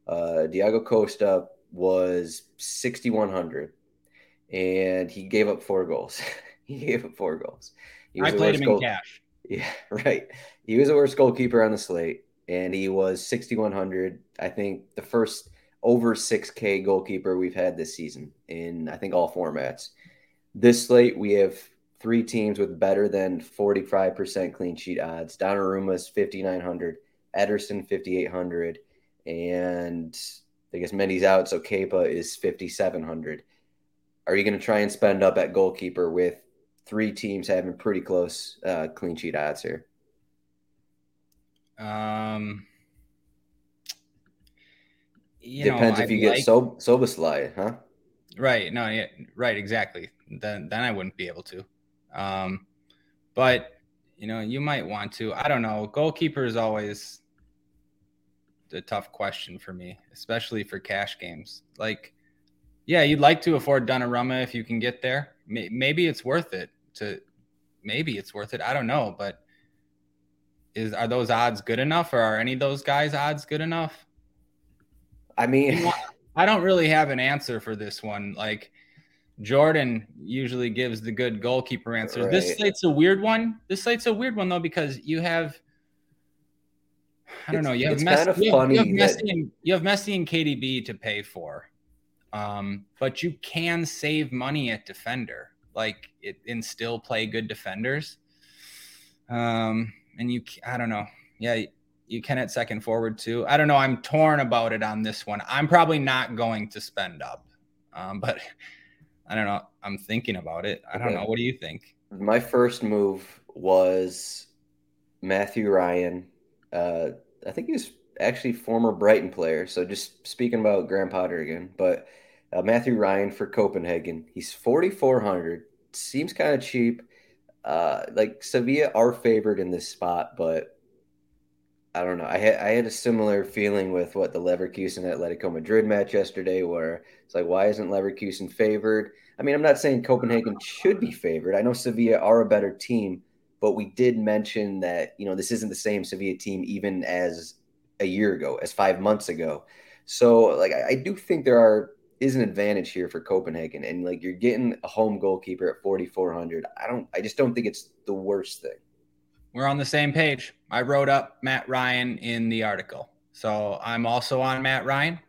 Diego Costa was 6,100, and he gave up 4 goals. I played him in cash. Yeah, right. He was the worst goalkeeper on the slate, and he was 6,100. I think the first over 6K goalkeeper we've had this season in, I think, all formats. This slate, we have 3 teams with better than 45% clean sheet odds. Donnarumma's 5,900, Ederson 5,800. And I guess Mendy's out, so Kepa is 5,700. Are you going to try and spend up at goalkeeper with 3 teams having pretty close clean sheet odds here? Depends if you get Szoboszlai, huh? Right. No. Yeah. Right. Exactly. Then I wouldn't be able to. But you know, you might want to. I don't know. Goalkeeper is always. a tough question for me, especially for cash games. Like, yeah, you'd like to afford Donnarumma if you can get there. Maybe it's worth it to. Maybe it's worth it. I don't know, but are those odds good enough, or are any of those guys' odds good enough? I mean, I don't really have an answer for this one. Like, Jordan usually gives the good goalkeeper answers. Right. This slate's a weird one. This slate's a weird one, though, because you have, you have Messi and KDB to pay for. But you can save money at defender, like it, and still play good defenders. And I don't know. Yeah, you can at second forward too. I don't know. I'm torn about it on this one. I'm probably not going to spend up, but I don't know. I'm thinking about it. I don't know. What do you think? My first move was Matthew Ryan. I think he was actually former Brighton player. So just speaking about Graham Potter again, but Matthew Ryan for Copenhagen. He's 4,400. Seems kind of cheap. Like Sevilla are favored in this spot, but I don't know. I had a similar feeling with what the Leverkusen Atletico Madrid match yesterday, where it's like, why isn't Leverkusen favored? I mean, I'm not saying Copenhagen should be favored. I know Sevilla are a better team, but we did mention that, you know, this isn't the same Sevilla team even as a year ago, as 5 months ago. So like, I do think there is an advantage here for Copenhagen, and like, you're getting a home goalkeeper at 4,400. I just don't think it's the worst thing. We're on the same page. I wrote up Matt Ryan in the article. So I'm also on Matt Ryan.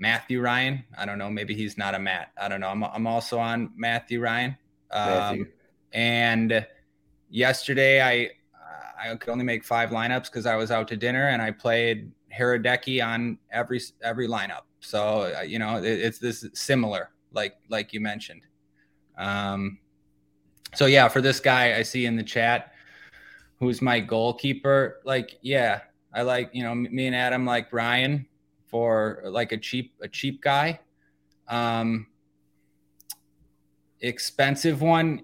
Matthew Ryan. I don't know. Maybe he's not a Matt. I don't know. I'm also on Matthew Ryan. And yesterday I could only make five lineups cause I was out to dinner, and I played Haradecki on every lineup. So, you know, it's this similar, like you mentioned. So yeah, for this guy I see in the chat, who's my goalkeeper. Like, yeah, I like, you know, me and Adam like Ryan for like a cheap guy. Expensive one.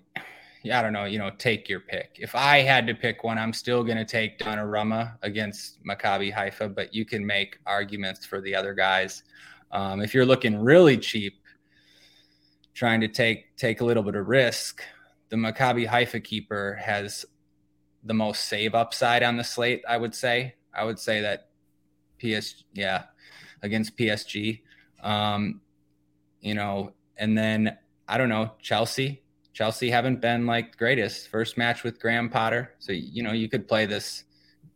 Yeah, I don't know, you know, take your pick. If I had to pick one, I'm still going to take Donnarumma against Maccabi Haifa, but you can make arguments for the other guys. If you're looking really cheap, trying to take a little bit of risk, the Maccabi Haifa keeper has the most save upside on the slate, I would say. I would say that against PSG. You know, and then, I don't know, Chelsea. Chelsea haven't been like the greatest. First match with Graham Potter. So, you know, you could play this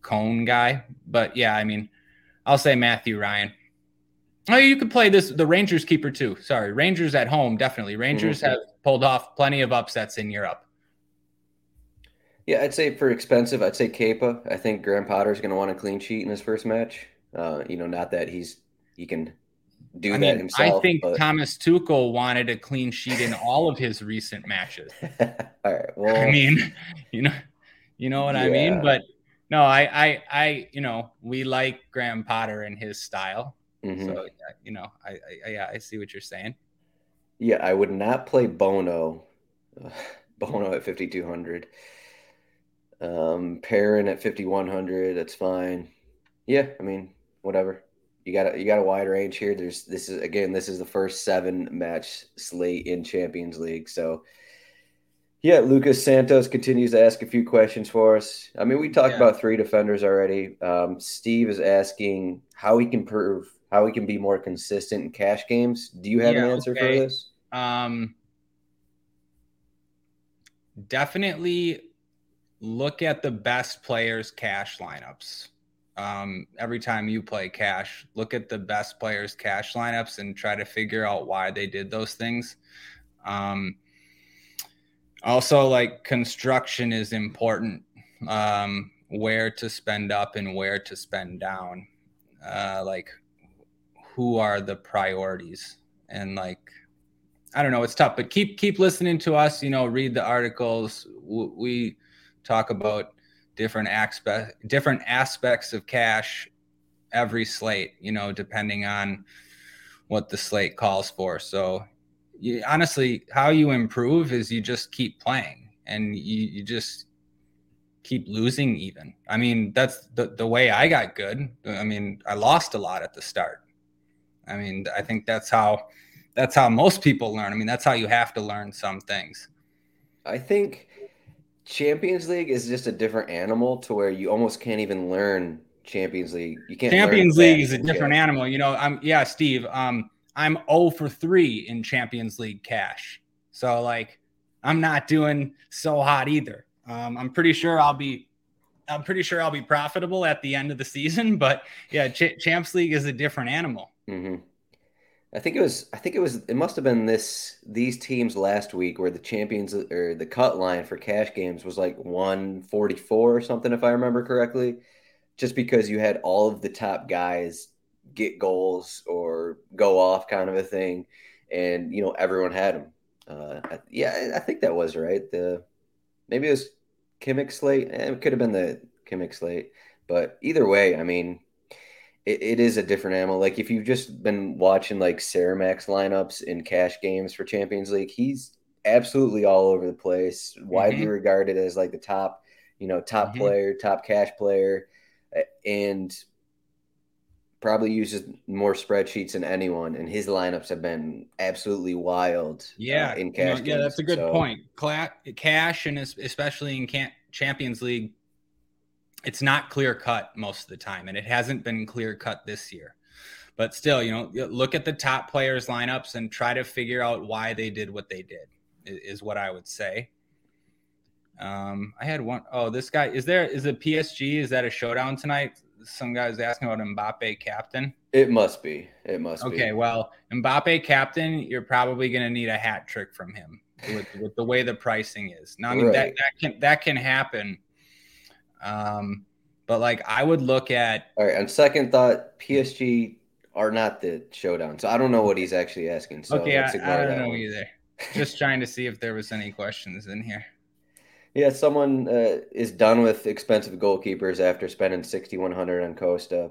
Cone guy. But, yeah, I mean, I'll say Matthew Ryan. Oh, you could play the Rangers keeper too. Sorry, Rangers at home, definitely. Rangers have pulled off plenty of upsets in Europe. Yeah, I'd say for expensive, I'd say Kepa. I think Graham Potter's going to want a clean sheet in his first match. You know, not that he can – himself. I think Thomas Tuchel wanted a clean sheet in all of his recent matches. All right. Well, I mean, you know what I mean? But no, I you know, we like Graham Potter and his style. Mm-hmm. So, you know, I see what you're saying. Yeah. I would not play Bono at 5,200. Perrin at 5,100. That's fine. Yeah. I mean, whatever. You got a wide range here. This is the first seven-match slate in Champions League. So, yeah, Lucas Santos continues to ask a few questions for us. I mean, we talked about three defenders already. Steve is asking how he can be more consistent in cash games. Do you have an answer for this? Definitely look at the best players' cash lineups. Every time you play cash, look at the best players' cash lineups and try to figure out why they did those things. Also, like, construction is important, where to spend up and where to spend down. Like, who are the priorities? And, like, I don't know, it's tough, but keep listening to us, you know, read the articles. We talk about different aspects of cash every slate, you know, depending on what the slate calls for. So honestly, how you improve is you just keep playing, and you just keep losing even. I mean, that's the way I got good. I mean, I lost a lot at the start. I mean, I think that's how most people learn. I mean, that's how you have to learn some things. I think Champions League is just a different animal to where you almost can't even learn Champions League. You can't. Champions League is a different animal. You know, Steve, I'm 0 for 3 in Champions League cash. So like, I'm not doing so hot either. I'm pretty sure I'll be profitable at the end of the season, but yeah, Champs League is a different animal. Mm-hmm. I think it must have been these teams last week where the champions or the cut line for cash games was like 144 or something, if I remember correctly, just because you had all of the top guys get goals or go off kind of a thing. And, you know, everyone had them. I think that was right. Maybe it was Kimmich slate. It could have been the Kimmich slate, but either way, I mean, it is a different animal. Like if you've just been watching like Ceramax lineups in cash games for Champions League, he's absolutely all over the place, widely mm-hmm. regarded as like the top, you know, top mm-hmm. player, top cash player, and probably uses more spreadsheets than anyone. And his lineups have been absolutely wild. Yeah. In cash games. Yeah, that's a good point. Cash and especially in Champions League, it's not clear cut most of the time, and it hasn't been clear cut this year, but still, you know, look at the top players' lineups and try to figure out why they did what they did is what I would say. I had one. Oh, this guy is a PSG. Is that a showdown tonight? Some guy's asking about Mbappé captain. It must be. Okay. Well, Mbappé captain, you're probably going to need a hat trick from him with the way the pricing is. Now, I mean, right. that can happen. But like I would look at, all right, on second thought, PSG are not the showdown, so I don't know what he's actually asking. So okay, I don't know either. Just trying to see if there was any questions in here. Yeah, someone is done with expensive goalkeepers after spending $6,100 on Costa.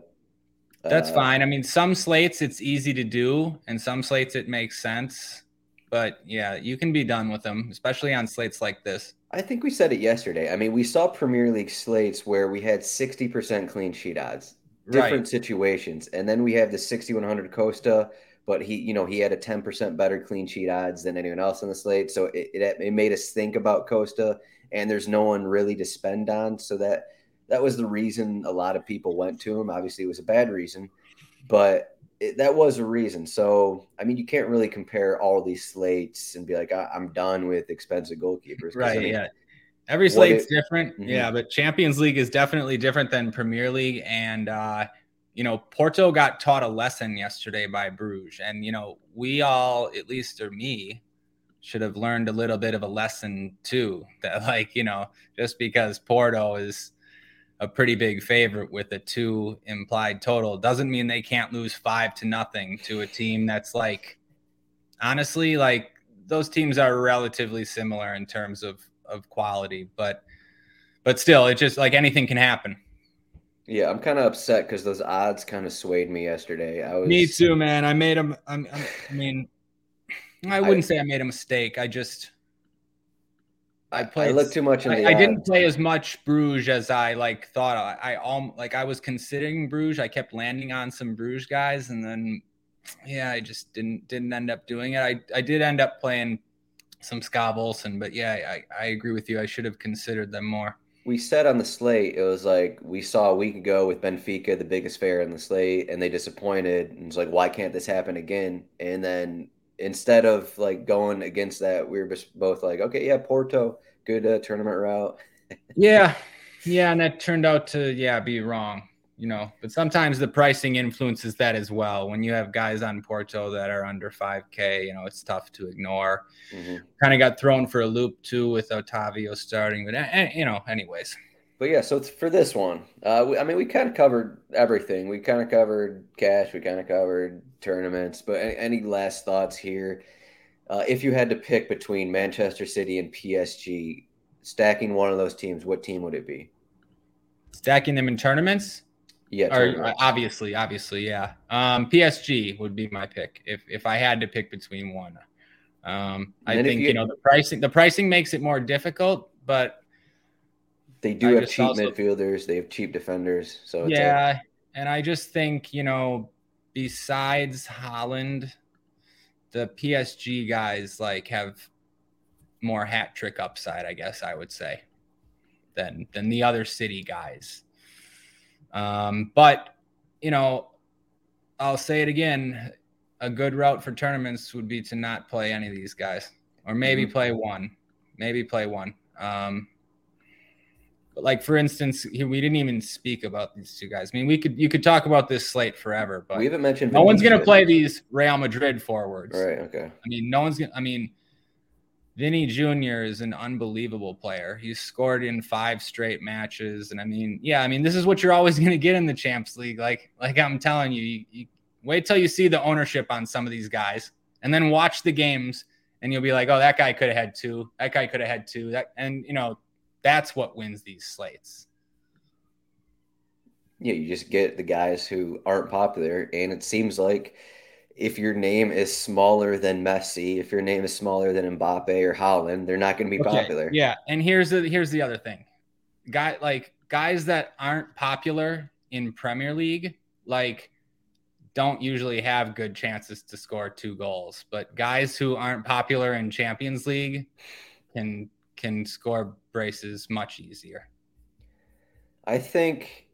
That's fine. I mean, some slates it's easy to do, and some slates it makes sense. But yeah, you can be done with them, especially on slates like this. I think we said it yesterday. I mean, we saw Premier League slates where we had 60% clean sheet odds, different right. situations. And then we have the 6,100 Costa, but he had a 10% better clean sheet odds than anyone else on the slate. So it made us think about Costa, and there's no one really to spend on. So that was the reason a lot of people went to him. Obviously it was a bad reason, but that was a reason. So, I mean, you can't really compare all these slates and be like, I'm done with expensive goalkeepers. Right, I mean, yeah. Every slate's different. Mm-hmm. Yeah, but Champions League is definitely different than Premier League. And, you know, Porto got taught a lesson yesterday by Bruges. And, you know, we all, at least or me, should have learned a little bit of a lesson too. That, like, you know, just because Porto is a pretty big favorite with a 2 implied total doesn't mean they can't lose 5-0 to a team that's like, honestly, like those teams are relatively similar in terms of quality, but still, it's just like anything can happen. Yeah. I'm kind of upset because those odds kind of swayed me yesterday. Me too, man. I made them. I mean, I wouldn't say I made a mistake. I just, I looked too much. I didn't play as much Bruges as I like thought. I was considering Bruges. I kept landing on some Bruges guys, and then I just didn't end up doing it. I did end up playing some Scott Olsen, but yeah, I agree with you. I should have considered them more. We said on the slate, it was like we saw a week ago with Benfica, the biggest favorite on the slate, and they disappointed. And it's like, why can't this happen again? And then, instead of like going against that, we were both like, okay, yeah, Porto, good tournament route. yeah, and that turned out to be wrong, you know. But sometimes the pricing influences that as well. When you have guys on Porto that are under 5K, you know, it's tough to ignore. Mm-hmm. Kind of got thrown for a loop too with Otavio starting, but you know, anyways. But yeah, so it's for this one, we kind of covered everything. We kind of covered cash. We kind of covered tournaments. But any last thoughts here? If you had to pick between Manchester City and PSG, stacking one of those teams, what team would it be? Stacking them in tournaments? Yeah. Tournaments. Obviously, yeah. PSG would be my pick if I had to pick between one. I think, the pricing makes it more difficult, but – They do have cheap midfielders. They have cheap defenders. So it's and I just think, you know, besides Haaland, the PSG guys like have more hat trick upside, I guess I would say, than the other City guys. But you know, I'll say it again: a good route for tournaments would be to not play any of these guys, or maybe play one, But like for instance, we didn't even speak about these two guys. I mean, you could talk about this slate forever, but we haven't mentioned. No one's going to play these Real Madrid forwards, right? Okay. I mean, no one's going. I mean, Vinny Jr. is an unbelievable player. He's scored in 5 straight matches. And this is what you're always going to get in the Champions League. Like I'm telling you, you wait till you see the ownership on some of these guys and then watch the games and you'll be like, oh, that guy could have had 2. That guy could have had 2. And, you know, that's what wins these slates. Yeah, you just get the guys who aren't popular. And it seems like if your name is smaller than Messi, if your name is smaller than Mbappe or Haaland, they're not going to be popular. Yeah, and here's the other thing. Guys that aren't popular in Premier League, like, don't usually have good chances to score 2 goals. But guys who aren't popular in Champions League can score braces much easier. I think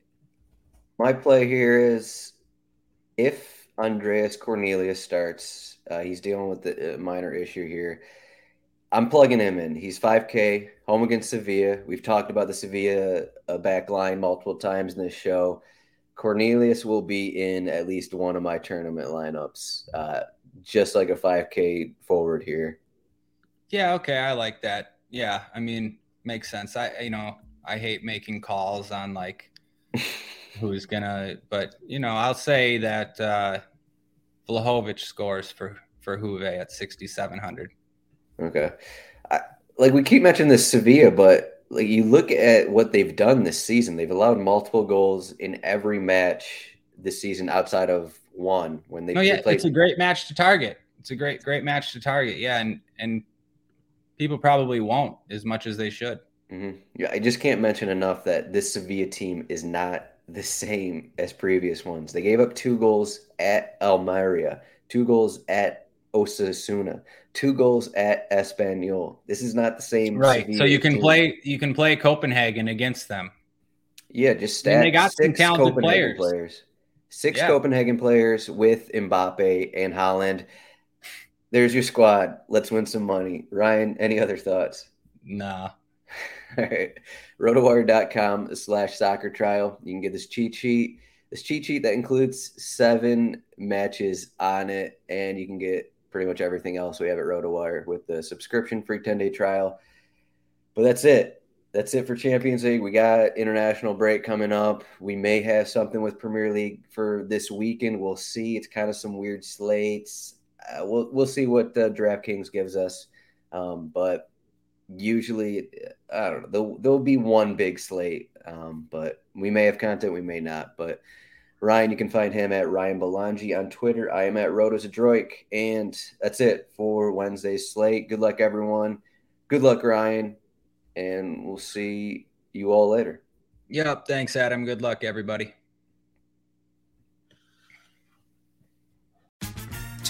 my play here is if Andreas Cornelius starts. He's dealing with the minor issue here. I'm plugging him in. He's 5K, home against Sevilla. We've talked about the Sevilla back line multiple times in this show. Cornelius will be in at least one of my tournament lineups, just like a 5K forward here. Yeah, okay, I like that. Yeah, I mean, makes sense. I hate making calls on like who's gonna, but you know, I'll say that Vlahovic scores for Juve at 6,700. Okay, we keep mentioning this Sevilla, but like you look at what they've done this season, they've allowed multiple goals in every match this season outside of one when they. It's a great match to target. It's a great match to target. Yeah, and people probably won't as much as they should. Mm-hmm. Yeah, I just can't mention enough that this Sevilla team is not the same as previous ones. They gave up 2 goals at Almeria, 2 goals at Osasuna, 2 goals at Espanyol. This is not the same. Right. Sevilla so you can team. play Copenhagen against them. Yeah, just stats. And they got 6 some talented Copenhagen players. 6 Copenhagen players with Mbappe and Haaland. There's your squad. Let's win some money. Ryan, any other thoughts? Nah. All right, rotowire.com/soccer trial. You can get this cheat sheet that includes 7 matches on it, and you can get pretty much everything else we have at RotoWire with the subscription free 10-day trial. But that's it. That's it for Champions League. We got international break coming up. We may have something with Premier League for this weekend. We'll see. It's kind of some weird slates. We'll see what DraftKings gives us, but usually, I don't know, there'll be one big slate, but we may have content, we may not. But Ryan, you can find him at Ryan Belangi on Twitter. I am at RotoZadroik, and that's it for Wednesday's slate. Good luck, everyone. Good luck, Ryan, and we'll see you all later. Yep, thanks, Adam. Good luck, everybody.